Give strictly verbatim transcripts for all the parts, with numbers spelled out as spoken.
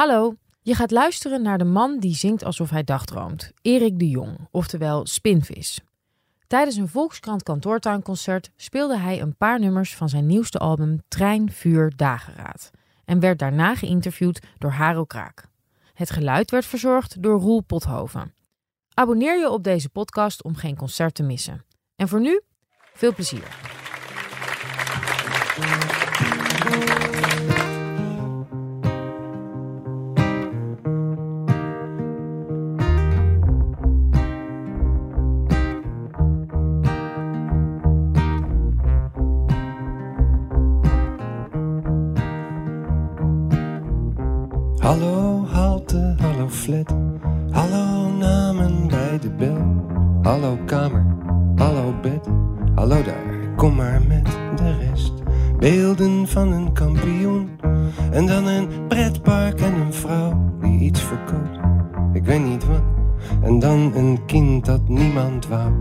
Hallo, je gaat luisteren naar de man die zingt alsof hij dagdroomt. Erik de Jong, oftewel Spinvis. Tijdens een Volkskrant kantoortuinconcert speelde hij een paar nummers van zijn nieuwste album Trein, Vuur, Dageraad. En werd daarna geïnterviewd door Haro Kraak. Het geluid werd verzorgd door Roel Pothoven. Abonneer je op deze podcast om geen concert te missen. En voor nu, veel plezier. Hallo halte, hallo flat, hallo namen bij de bel. Hallo kamer, hallo bed, hallo daar, kom maar met de rest. Beelden van een kampioen, en dan een pretpark en een vrouw die iets verkoopt. Ik weet niet wat, en dan een kind dat niemand wou.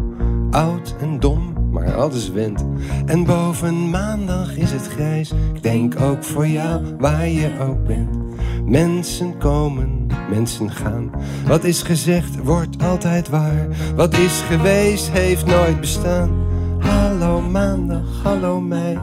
Oud en dom, maar alles went. En boven maandag is het grijs, ik denk ook voor jou, waar je ook bent. Mensen komen, mensen gaan. Wat is gezegd, wordt altijd waar. Wat is geweest, heeft nooit bestaan. Hallo maandag, hallo mei.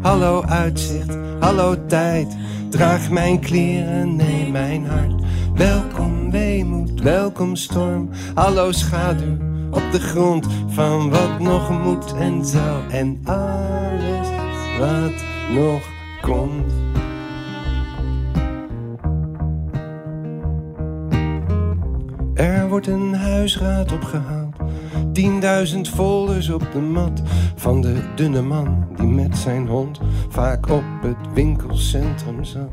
Hallo uitzicht, hallo tijd. Draag mijn kleren, neem mijn hart. Welkom weemoed, welkom storm. Hallo schaduw, op de grond. Van wat nog moet en zal. En alles wat nog komt. Er wordt een huisraad opgehaald, tienduizend folders op de mat van de dunne man die met zijn hond vaak op het winkelcentrum zat.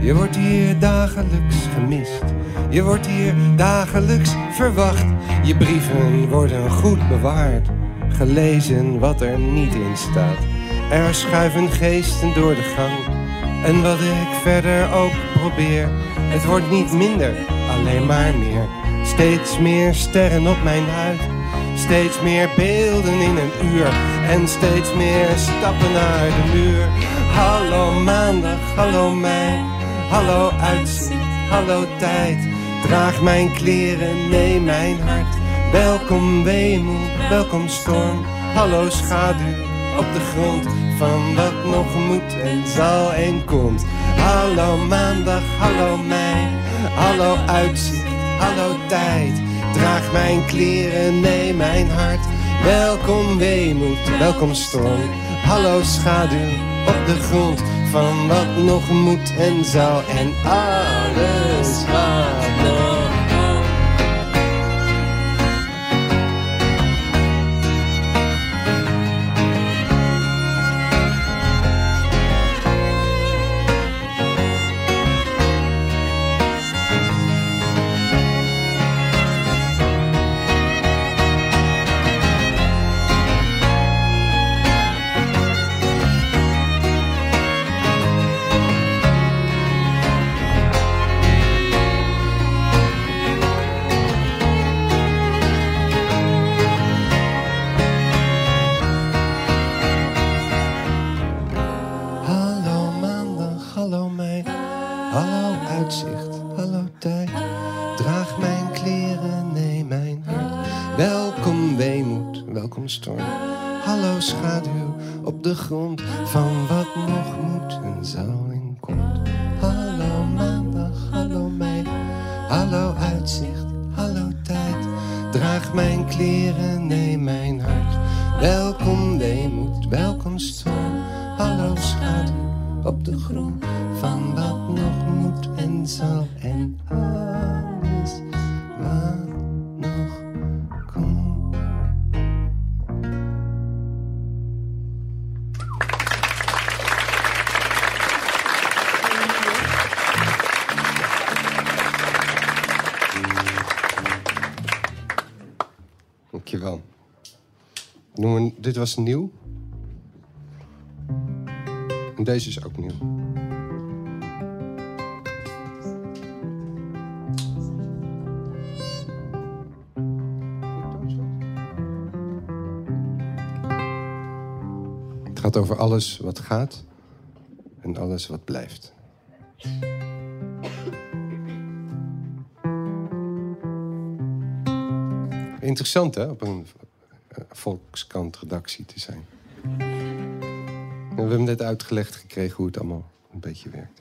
Je wordt hier dagelijks gemist, je wordt hier dagelijks verwacht. Je brieven worden goed bewaard, gelezen wat er niet in staat. Er schuiven geesten door de gang. En wat ik verder ook probeer, het wordt niet minder, alleen maar meer. Steeds meer sterren op mijn huid, steeds meer beelden in een uur. En steeds meer stappen naar de muur. Hallo maandag, hallo mei, hallo uitzicht, hallo tijd. Draag mijn kleren, neem mijn hart. Welkom weemoed, welkom storm, hallo schaduw op de grond. Van wat nog moet en zal en komt. Hallo maandag, hallo mei, hallo uitzicht, hallo tijd. Draag mijn kleren, neem mijn hart. Welkom weemoed, welkom storm. Hallo schaduw op de grond. Van wat nog moet en zal en alles wat nog. Hallo schaduw op de grond, van wat nog moet en zal en komt. Hallo maandag, hallo mei, hallo uitzicht, hallo tijd. Draag mijn kleren, neem mijn hart. Welkom weemoed, welkom storm. Hallo schaduw op de grond, van wat nog moet en zal en alles wat. Dankjewel. Noemen, dit was nieuw. En deze is ook nieuw. Het gaat over alles wat gaat en alles wat blijft. Interessant, hè, op een Volkskrant-redactie te zijn. We hebben net uitgelegd gekregen hoe het allemaal een beetje werkt.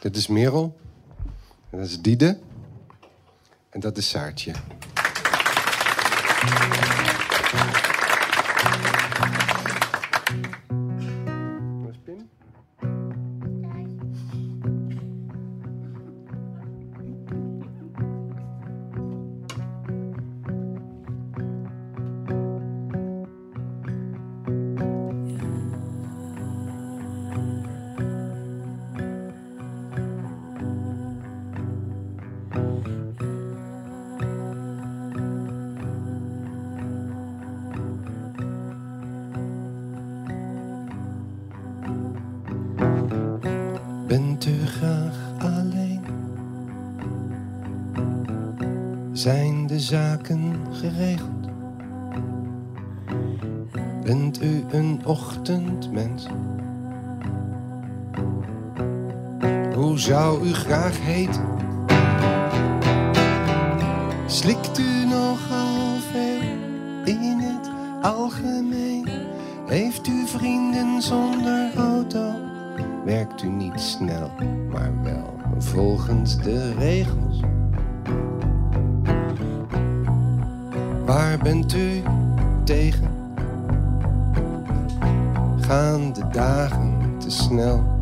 Dat is Merel, dat is Diede en dat is Saartje. Waar is Pim? Zaken geregeld. Bent u een ochtendmens? Hoe zou u graag heten? Slikt u nogal veel in het algemeen? Heeft u vrienden zonder auto? Werkt u niet snel, maar wel volgens de regels? Waar bent u tegen? Gaan de dagen te snel?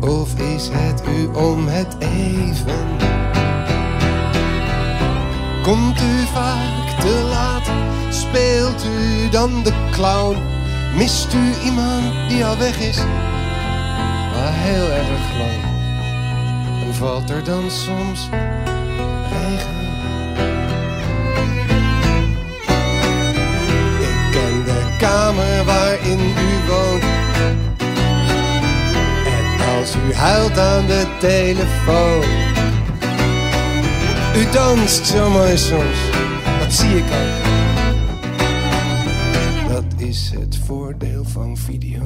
Of is het u om het even? Komt u vaak te laat? Speelt u dan de clown? Mist u iemand die al weg is? Maar heel erg lang. En valt er dan soms regen? Kamer waarin u woont. En als u huilt aan de telefoon, u danst zo mooi soms. Wat zie ik ook. Dat is het voordeel van video.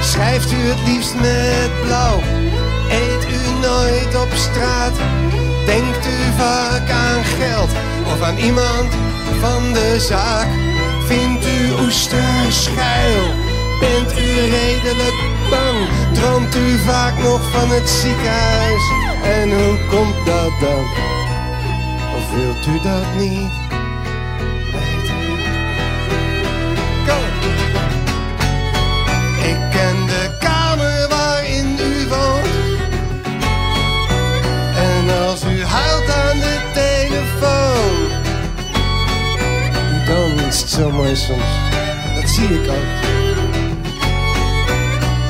Schrijft u het liefst met blauw, eet u nooit op straat. Denkt u vaak aan geld of aan iemand van de zaak. Vindt u oesters schuil, bent u redelijk bang. Droomt u vaak nog van het ziekenhuis en hoe komt dat dan? Of wilt u dat niet? Als u huilt aan de telefoon, dan is het zo mooi soms, dat zie ik ook.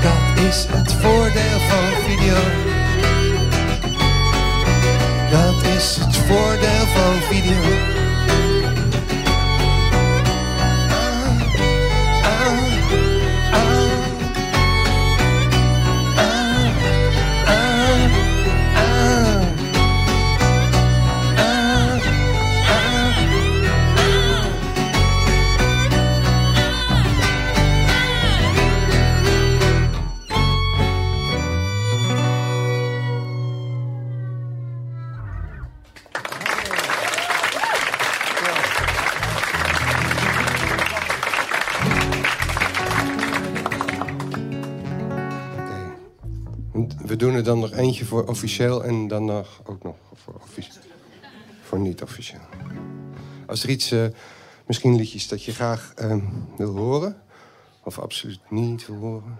Dat is het voordeel van video. Dat is het voordeel van video. Ah, ah, ah. We doen er dan nog eentje voor officieel en dan nog ook nog voor, voor niet-officieel. Als er iets, uh, misschien liedjes dat je graag uh, wil horen, of absoluut niet wil horen.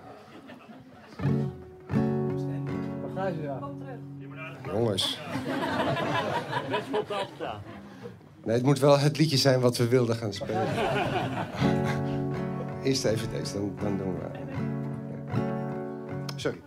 Wat ga je daar? Jongens. Nee, het moet wel het liedje zijn wat we wilden gaan spelen. Eerst even deze, dan, dan doen we. Sorry.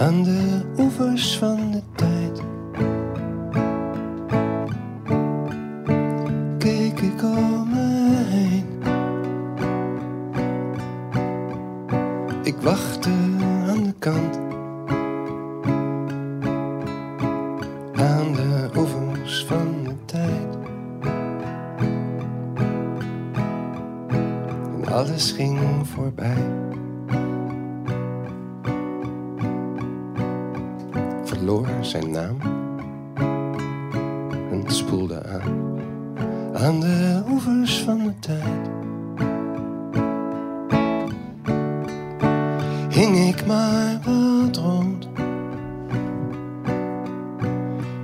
Aan de oevers van de tijd keek ik om me heen. Ik wachtte aan de kant, aan de oevers van de tijd. En alles ging voorbij. Verloor zijn naam en spoelde aan, aan de oevers van de tijd. Hing ik maar wat rond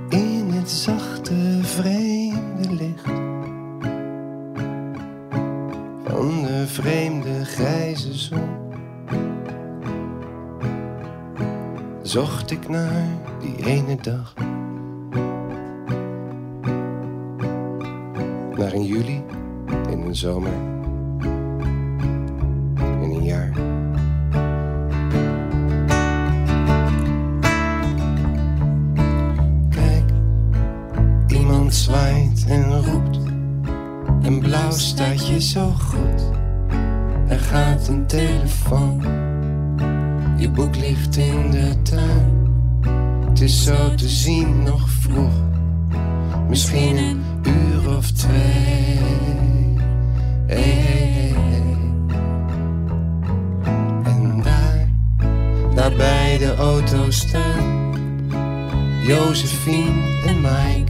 in het zachte vreemde licht van de vreemde grijze zon. Zocht ik naar die ene dag, naar een juli, in een zomer, in een jaar. Kijk, zwaait en roept. En blauw staat je zo goed. Er gaat een telefoon. Je boek ligt in de tuin. Het is zo te zien nog vroeg. Misschien een uur of twee. Hey, hey, hey. En daar, daar bij de auto staan Josephine en Mike.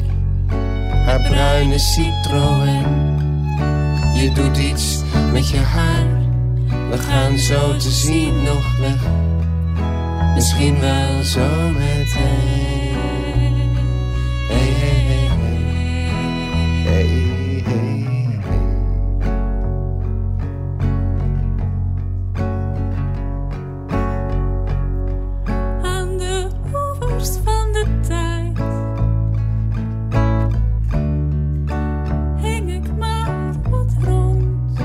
Haar bruine Citroën. Je doet iets met je haar. We gaan zo te zien nog weg. Misschien wel zo met hem. Hey, hey, hey, hey. Hey, hey, hey. Aan de oevers van de tijd hing ik maar wat rond.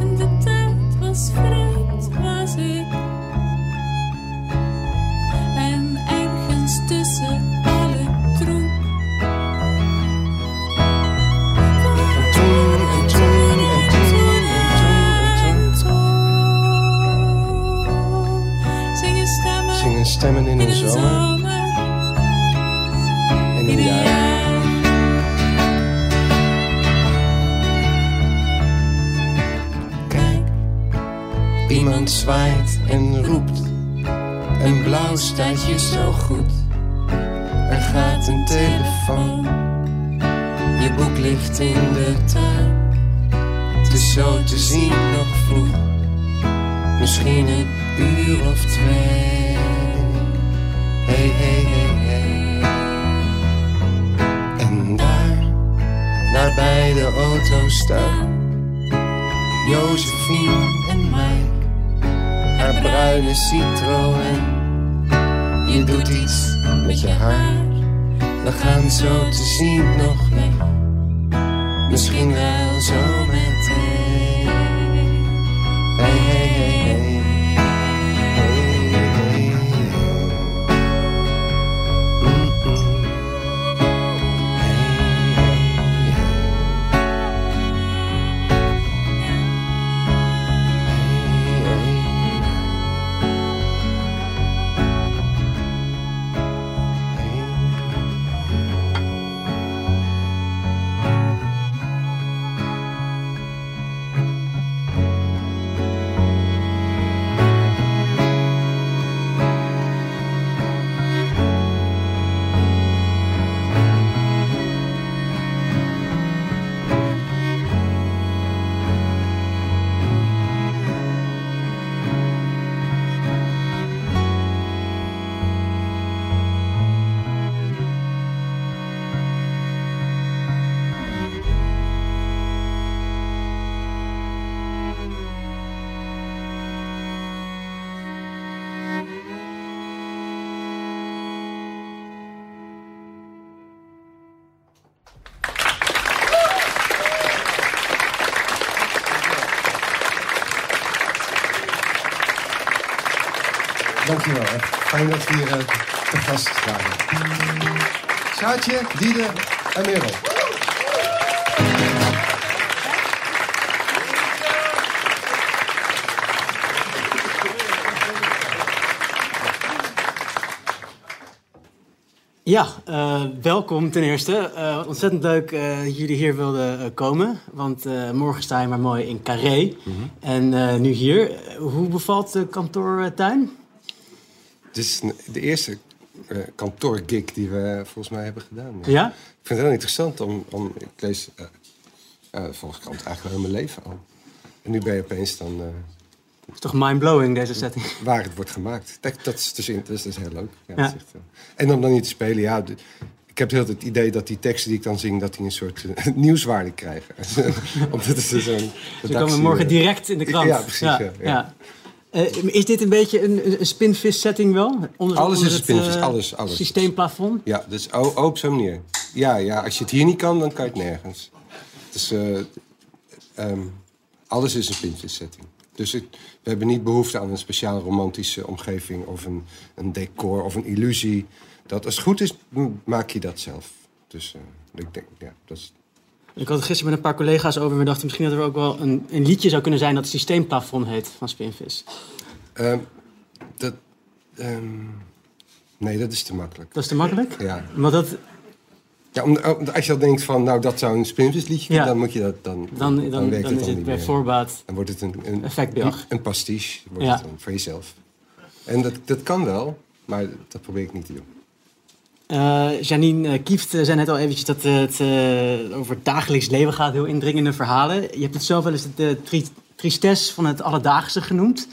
En de tijd was vreemd, was ik. Tussen alle troep. En toen, en toen, en toen, en toen, en toen. Zingen stemmen, zingen stemmen in de zomer. En in de jaren. Kijk, iemand zwaait en roept. En blauw staat je zo goed. Er gaat een telefoon. Je boek ligt in de tuin. Het is zo te zien nog vroeg. Misschien een uur of twee. Hey, hey, hey, hey. En daar, daar bij de auto staan Josephine en Mike. Haar bruine Citroën. Je doet iets met je haar. We gaan zo te zien nog weg. Misschien wel zo meteen. Hey, hey, hey, hey. Hey, hey, hey. Mm-mm. Dankjewel, fijn dat we hier uh, te gast waren. Saartje, Diede en Merel. Ja, uh, welkom ten eerste. Uh, ontzettend leuk uh, dat jullie hier wilden uh, komen. Want uh, morgen sta je maar mooi in Carré. Mm-hmm. En uh, nu hier. Uh, hoe bevalt de kantoortuin? Dit is de eerste uh, kantoorgig die we volgens mij hebben gedaan. Ja? Ik vind het heel interessant om... om ik lees uh, uh, Volkskrant eigenlijk wel mijn leven al. En nu ben je opeens dan... Uh, het is toch mindblowing, deze setting? Waar het wordt gemaakt. Dat, dat, is, dus, dat is heel leuk. Ja, ja. Is echt, uh, en om dan niet te spelen, ja... De, ik heb heel het idee dat die teksten die ik dan zing... dat die een soort uh, nieuwswaarde krijgen. Omdat het zo'n... Ze dus komen morgen direct in de krant. Ja, precies. Ja, ja, ja. Ja. Uh, is dit een beetje een, een Spinvis-setting wel? Onder, alles onder is een Spinvis, uh, alles, alles. Systeemplafond? Ja, dus ook op zo'n manier. Ja, ja, als je het hier niet kan, dan kan je het nergens. Dus uh, um, alles is een Spinvis-setting. Dus het, we hebben niet behoefte aan een speciale romantische omgeving of een, een decor of een illusie. Dat als het goed is, maak je dat zelf. Dus uh, ik denk, ja, dat is... Ik had het gisteren met een paar collega's over en we dachten misschien dat er ook wel een, een liedje zou kunnen zijn dat het systeemplafond heet van Spinvis. Um, dat, um, nee, dat is te makkelijk. Dat is te makkelijk? Ja. Maar dat... Ja, om, als je al denkt van, nou, dat zou een Spinvis liedje, ja. dan moet je dat dan... Dan, dan, dan, dan, dan is het bij voorbaat. Dan wordt het een, een effectbeeld. Een pastiche, wordt ja. het dan voor jezelf. En dat, dat kan wel, maar dat probeer ik niet te doen. Uh, Janine Kieft zei net al eventjes dat het uh, over het dagelijks leven gaat, heel indringende verhalen. Je hebt het zelf wel eens de tri- tristesse van het alledaagse genoemd.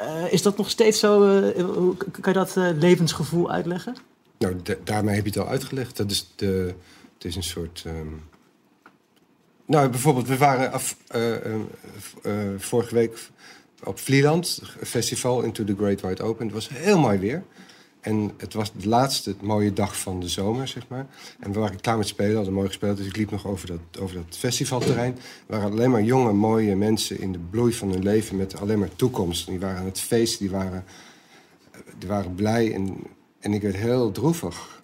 Uh, is dat nog steeds zo? Uh, kan je dat uh, levensgevoel uitleggen? Nou, d- daarmee heb je het al uitgelegd. Dat is de, het is een soort... Um... Nou, bijvoorbeeld, we waren af, uh, uh, uh, vorige week op Vlieland, festival Into the Great Wide Open. Het was heel mooi weer. En het was de laatste mooie dag van de zomer, zeg maar. En we waren klaar met spelen, hadden mooi gespeeld. Dus ik liep nog over dat, over dat festivalterrein. Er waren alleen maar jonge, mooie mensen in de bloei van hun leven met alleen maar toekomst. Die waren aan het feest, die waren, die waren blij en, en ik werd heel droevig.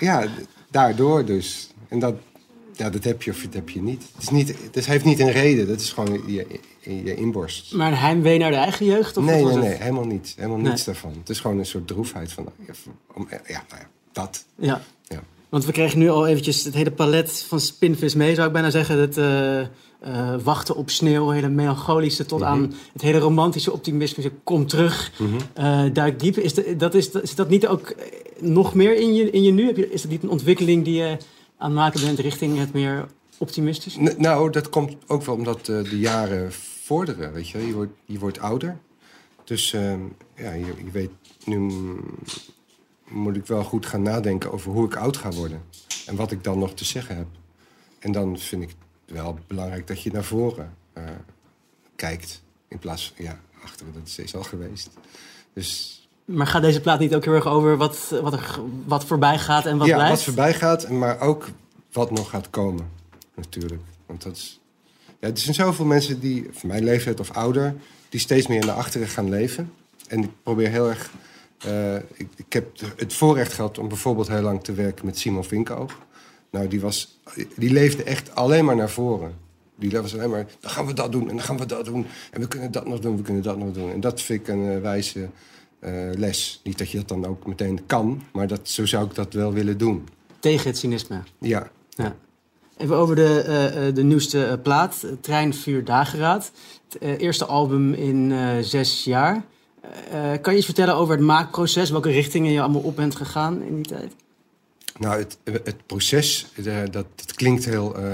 Ja, daardoor dus. En dat, ja, dat heb je of dat heb je niet. Het, is niet, het heeft niet een reden, dat is gewoon je, je, je inborst. Maar een heimwee naar de eigen jeugd? Of nee, nee, nee, helemaal niet. Helemaal niets nee. daarvan. Het is gewoon een soort droefheid van, ja, om, ja, nou ja dat. Ja. ja, want we kregen nu al eventjes het hele palet van Spinvis mee, zou ik bijna zeggen. Het uh, uh, wachten op sneeuw, hele melancholische, tot mm-hmm. aan het hele romantische optimisme. Kom terug, mm-hmm. uh, duik diep. Is, de, dat is, is dat niet ook nog meer in je, in je nu? Heb je, is dat niet een ontwikkeling die je... Uh, aan het maken bent richting het meer optimistisch? N- nou, dat komt ook wel omdat uh, de jaren vorderen, weet je. Je wordt, je wordt ouder. Dus uh, ja, je, je weet, nu moet ik wel goed gaan nadenken over hoe ik oud ga worden. En wat ik dan nog te zeggen heb. En dan vind ik het wel belangrijk dat je naar voren uh, kijkt. In plaats van, ja, achteren, dat is al geweest. Dus... Maar gaat deze plaat niet ook heel erg over wat, wat, er, wat voorbij gaat en wat ja, blijft? Ja, wat voorbij gaat, maar ook wat nog gaat komen, natuurlijk. Want dat is... Ja, er zijn zoveel mensen die, van mijn leeftijd of ouder... die steeds meer naar achteren gaan leven. En ik probeer heel erg... Uh, ik, ik heb het voorrecht gehad om bijvoorbeeld heel lang te werken met Simon Vinko. Nou, die, was, die leefde echt alleen maar naar voren. Die was alleen maar, dan gaan we dat doen en dan gaan we dat doen. En we kunnen dat nog doen, we kunnen dat nog doen. En dat vind ik een uh, wijze... Uh, les. Niet dat je dat dan ook meteen kan, maar dat, zo zou ik dat wel willen doen. Tegen het cynisme? Ja. ja. Even over de, uh, de nieuwste plaat, Trein, Vuur, Dageraad. Het uh, eerste album in uh, zes jaar. Uh, kan je iets vertellen over het maakproces? Welke richtingen je allemaal op bent gegaan in die tijd? Nou, het, het proces, uh, dat, dat klinkt heel uh,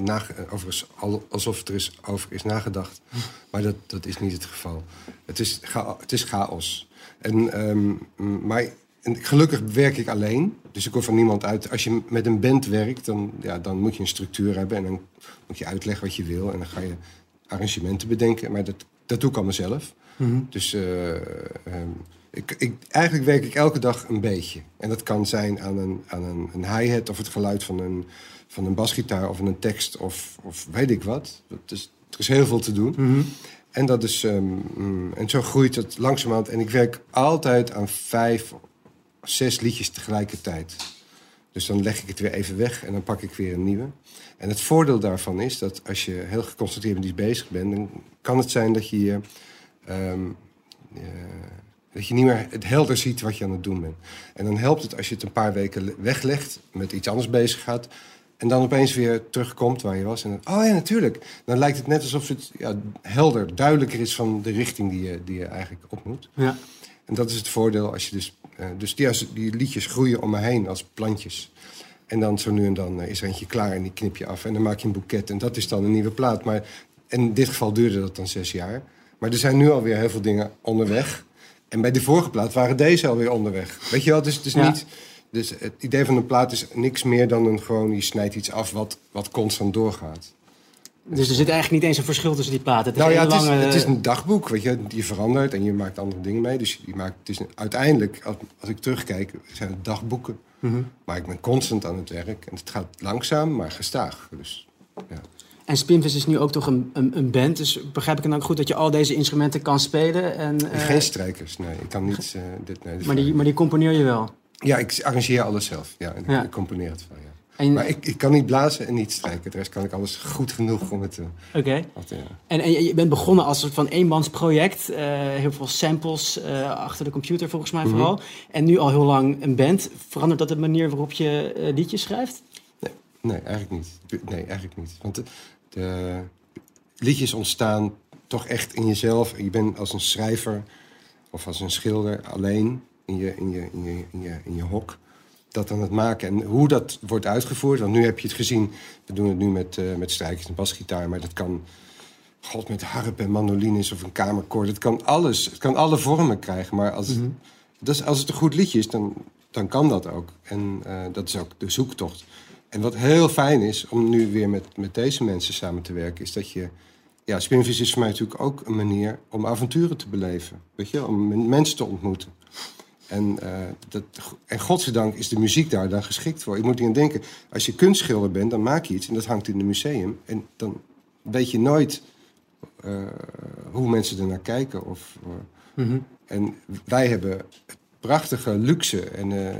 na, overigens, alsof er is, over is nagedacht. Maar dat, dat is niet het geval. Het is, cha- het is chaos. En, um, maar en gelukkig werk ik alleen, dus ik hoor van niemand uit. Als je met een band werkt, dan, ja, dan moet je een structuur hebben... en dan moet je uitleggen wat je wil en dan ga je arrangementen bedenken. Maar dat, dat doe ik allemaal zelf. Mm-hmm. Dus uh, um, ik, ik, eigenlijk werk ik elke dag een beetje. En dat kan zijn aan een, aan een, een hi-hat of het geluid van een, van een basgitaar... of een tekst of, of weet ik wat. Dat is, er is heel veel te doen. Mm-hmm. En, dat is, um, en zo groeit het langzamerhand. En ik werk altijd aan vijf, zes liedjes tegelijkertijd. Dus dan leg ik het weer even weg en dan pak ik weer een nieuwe. En het voordeel daarvan is dat als je heel geconcentreerd met iets bezig bent... dan kan het zijn dat je, um, uh, dat je niet meer het helder ziet wat je aan het doen bent. En dan helpt het als je het een paar weken weglegt, met iets anders bezig gaat... En dan opeens weer terugkomt waar je was. En dan, oh ja, natuurlijk. Dan lijkt het net alsof het ja, helder, duidelijker is... van de richting die je, die je eigenlijk op moet. Ja. En dat is het voordeel als je dus... Dus die, die liedjes groeien om me heen als plantjes. En dan zo nu en dan is er eentje klaar en die knip je af. En dan maak je een boeket en dat is dan een nieuwe plaat. Maar in dit geval duurde dat dan zes jaar. Maar er zijn nu alweer heel veel dingen onderweg. En bij de vorige plaat waren deze alweer onderweg. Weet je wel, dus het is dus ja. niet... Dus het idee van een plaat is niks meer dan een gewoon... je snijdt iets af wat, wat constant doorgaat. Dus er zit eigenlijk niet eens een verschil tussen die platen? Het nou is ja, het, lange... is, het is een dagboek. Weet je, je verandert en je maakt andere dingen mee. Dus je maakt, het is een, uiteindelijk, als, als ik terugkijk, zijn het dagboeken. Mm-hmm. Maar ik ben constant aan het werk. En het gaat langzaam, maar gestaag. Dus, ja. En Spinvis is nu ook toch een, een, een band. Dus begrijp ik dan ook goed dat je al deze instrumenten kan spelen? En, uh... Geen strijkers, nee. Ik kan niet... Uh, dit, nee, dit maar, die, maar die componeer je wel? Ja, ik arrangeer alles zelf. Ja, en ja. Ik componeer het van, ja. En... Maar ik, ik kan niet blazen en niet strijken. De rest kan ik alles goed genoeg om het te... Oké. Okay. Ja. En, en je bent begonnen als een soort van eenmansproject. Uh, heel veel samples uh, achter de computer volgens mij mm-hmm. vooral. En nu al heel lang een band. Verandert dat de manier waarop je uh, liedjes schrijft? Nee, nee, eigenlijk niet. Nee, eigenlijk niet. Want de, de liedjes ontstaan toch echt in jezelf. Je bent als een schrijver of als een schilder alleen in je, in je, in je, in je, in je hok. Dat aan het maken en hoe dat wordt uitgevoerd. Want nu heb je het gezien. We doen het nu met, uh, met strijkers en basgitaar. Maar dat kan god met harp en mandolines of een kamerkoord. Het kan alles. Het kan alle vormen krijgen. Maar als, mm-hmm. dat is, als het een goed liedje is, dan, dan kan dat ook. En uh, dat is ook de zoektocht. En wat heel fijn is om nu weer met, met deze mensen samen te werken, is dat je... Ja, Spinvis is voor mij natuurlijk ook een manier om avonturen te beleven. Weet je, om mensen te ontmoeten. En, uh, dat, en godzijdank is de muziek daar dan geschikt voor. Je moet niet aan denken, als je kunstschilder bent, dan maak je iets en dat hangt in een museum. En dan weet je nooit uh, hoe mensen ernaar kijken. Of, uh, mm-hmm. En wij hebben het prachtige luxe. En uh,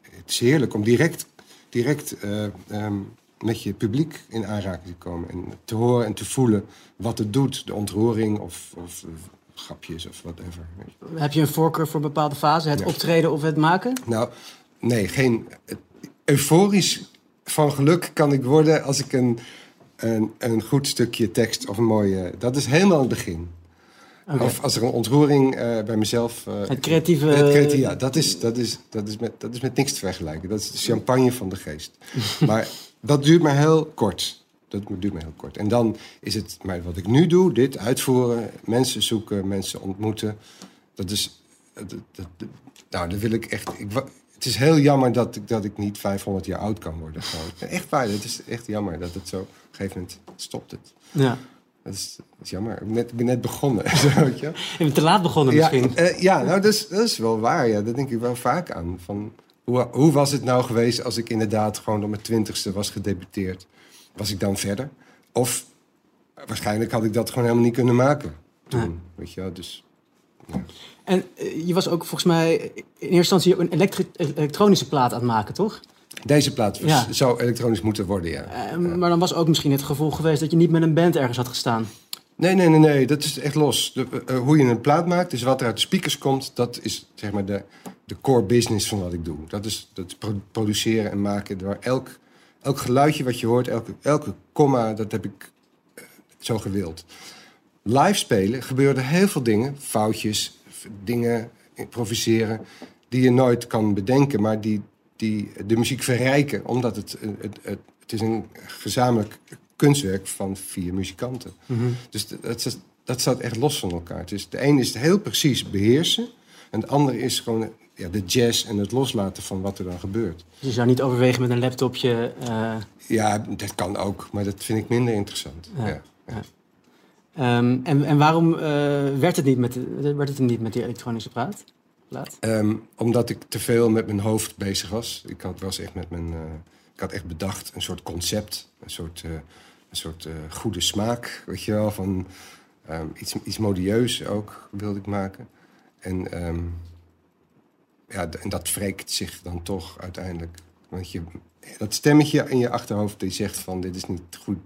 het is heerlijk om direct, direct uh, um, met je publiek in aanraking te komen. En te horen en te voelen wat het doet. De ontroering of... of grapjes of whatever. Heb je een voorkeur voor een bepaalde fase? Het ja. optreden of het maken? Nou, nee, geen... Euforisch van geluk kan ik worden als ik een, een, een goed stukje tekst of een mooie... Dat is helemaal het begin. Okay. Of als er een ontroering uh, bij mezelf... Uh, het creatieve... Het creatieve, ja, dat is, dat, is, dat, is met, dat is met niks te vergelijken. Dat is de champagne van de geest. Maar dat duurt maar heel kort... Dat duurt me heel kort. En dan is het, maar wat ik nu doe, dit uitvoeren, mensen zoeken, mensen ontmoeten. Dat is, dat, dat, dat, nou, dat wil ik echt. Ik, het is heel jammer dat ik, dat ik niet vijfhonderd jaar oud kan worden. Gewoon. Echt waar, het is echt jammer dat het zo, op een gegeven moment stopt het. Ja. Dat is, dat is jammer. Ik ben net, ik ben net begonnen. Je bent te laat begonnen misschien. Ja, uh, ja nou, dat, is, dat is wel waar. Ja. Daar denk ik wel vaak aan. Van, hoe, hoe was het nou geweest als ik inderdaad gewoon op mijn twintigste was gedebuteerd? Was ik dan verder? Of waarschijnlijk had ik dat gewoon helemaal niet kunnen maken toen. Ja. Weet je wel, dus... Ja. En uh, je was ook volgens mij in eerste instantie een elektri- elektronische plaat aan het maken, toch? Deze plaat was, ja. zou elektronisch moeten worden, ja. Uh, maar ja. dan was ook misschien het gevoel geweest dat je niet met een band ergens had gestaan. Nee, nee, nee, nee. Dat is echt los. De, uh, hoe je een plaat maakt, dus wat er uit de speakers komt... dat is zeg maar de, de core business van wat ik doe. Dat is dat pro- produceren en maken waar elk... Elk geluidje wat je hoort, elke, elke komma, dat heb ik uh, zo gewild. Live spelen gebeurden heel veel dingen. Foutjes, f- dingen, improviseren, die je nooit kan bedenken... maar die, die de muziek verrijken, omdat het, het, het, het is een gezamenlijk kunstwerk van vier muzikanten. Mm-hmm. Dus dat, dat, dat staat echt los van elkaar. Dus de een is het heel precies beheersen... en de andere is gewoon... Ja, de jazz en het loslaten van wat er dan gebeurt. Je zou niet overwegen met een laptopje... Uh... Ja, dat kan ook, maar dat vind ik minder interessant. Ja, ja, ja. Ja. Um, en, en waarom uh, werd, het niet met, werd het niet met die elektronische praat? Um, omdat ik te veel met mijn hoofd bezig was. Ik had, was echt met mijn, uh, ik had echt bedacht een soort concept, een soort, uh, een soort uh, goede smaak, weet je wel, van um, iets, iets modieus ook wilde ik maken. En... Um, Ja, en dat wreekt zich dan toch uiteindelijk. Want je, dat stemmetje in je achterhoofd die zegt van dit is niet goed.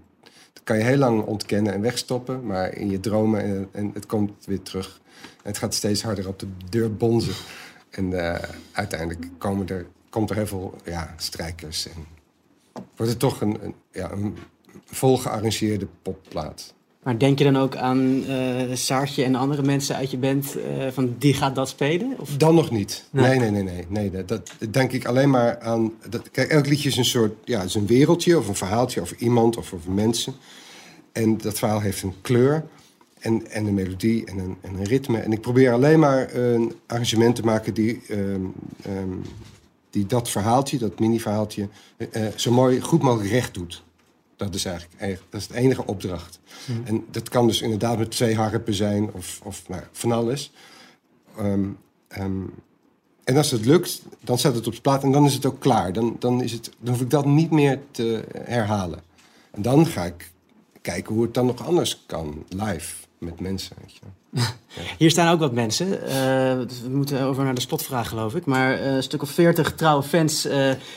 Dat kan je heel lang ontkennen en wegstoppen. Maar in je dromen en, en het komt weer terug. En het gaat steeds harder op de deur bonzen. En uh, uiteindelijk komen er, komt er heel veel ja, strijkers. En wordt het toch een, een, ja, een vol gearrangeerde popplaat. Maar denk je dan ook aan uh, Saartje en andere mensen uit je band... Uh, van die gaat dat spelen? Of? Dan nog niet. Nee, nee, nee. nee, nee, nee dat, dat denk ik alleen maar aan... Dat, kijk, elk liedje is een soort... Ja, is een wereldje of een verhaaltje over iemand of over mensen. En dat verhaal heeft een kleur en, en een melodie en een, en een ritme. En ik probeer alleen maar een arrangement te maken... die, um, um, die dat verhaaltje, dat mini-verhaaltje... Uh, zo mooi, goed mogelijk recht doet. Dat is eigenlijk dat is de enige opdracht. Mm. En dat kan dus inderdaad met twee harpen zijn of, of nou, van alles. Um, um, en als het lukt, dan staat het op de plaat en dan is het ook klaar. Dan, dan, is het, dan hoef ik dat niet meer te herhalen. En dan ga ik kijken hoe het dan nog anders kan, live, met mensen. Weet je. Ja. Hier staan ook wat mensen. Uh, we moeten over naar de slotvraag, geloof ik. Maar uh, een stuk of veertig trouwe fans uh,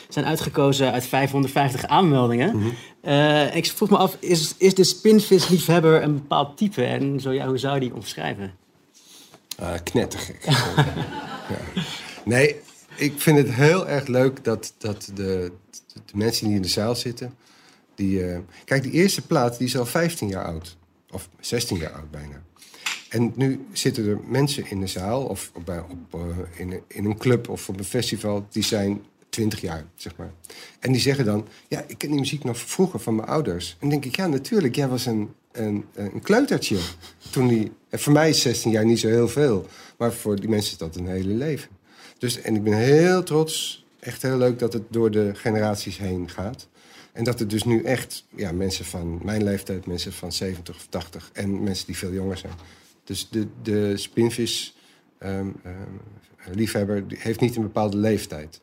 zijn uitgekozen uit vijfhonderdvijftig aanmeldingen. Mm-hmm. uh, ik vroeg me af, is, is de spinvisliefhebber een bepaald type? En zo, ja, hoe zou je die omschrijven? Uh, knettergek. Ja. Nee, ik vind het heel erg leuk dat, dat de, de mensen die in de zaal zitten... Die, uh, kijk, die eerste plaat die is al vijftien jaar oud. Of zestien jaar oud bijna. En nu zitten er mensen in de zaal... of op, op, uh, in, in een club of op een festival... die zijn twintig jaar, zeg maar. En die zeggen dan... ja, ik ken die muziek nog vroeger van mijn ouders. En dan denk ik, ja, natuurlijk. Jij was een, een, een kleutertje. Toen die, en voor mij is zestien jaar niet zo heel veel. Maar voor die mensen is dat een hele leven. Dus, en ik ben heel trots. Echt heel leuk dat het door de generaties heen gaat. En dat er dus nu echt ja, mensen van mijn leeftijd, mensen van zeventig of tachtig... en mensen die veel jonger zijn. Dus de, de Spinvis um, um, liefhebber heeft niet een bepaalde leeftijd.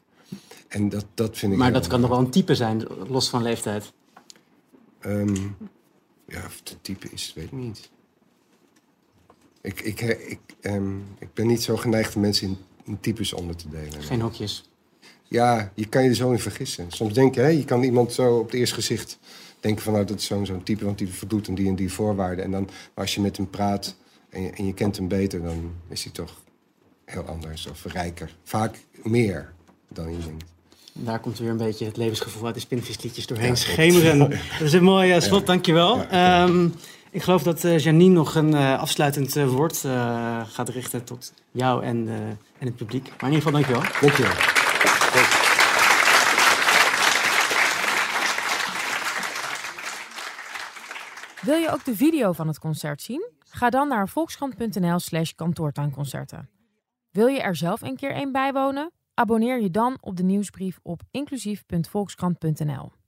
En dat, dat vind ik... Maar dat kan nog wel een type zijn, los van leeftijd? Um, ja, of het een type is, weet ik niet. Ik, ik, ik, um, ik ben niet zo geneigd om mensen in, in types onder te delen. Geen hokjes? Ja, je kan je er zo in vergissen. Soms denk je, hè, je kan iemand zo op het eerste gezicht denken van... nou, dat is zo'n, zo'n type, want die voldoet aan die en die voorwaarden. En dan, maar als je met hem praat en je, en je kent hem beter... dan is hij toch heel anders of rijker. Vaak meer dan je denkt. Daar komt weer een beetje het levensgevoel uit de Spinvisliedjes doorheen ja, schemeren. Ja. Dat is een mooi slot, ja. Dankjewel. Ja, ja. Um, ik geloof dat Janine nog een uh, afsluitend uh, woord uh, gaat richten... tot jou en, uh, en het publiek. Maar in ieder geval, dankjewel. Dankjewel. Wil je ook de video van het concert zien? Ga dan naar volkskrant.nl slash kantoortuinconcerten. Wil je er zelf een keer een bijwonen? Abonneer je dan op de nieuwsbrief op inclusief punt volkskrant punt n l.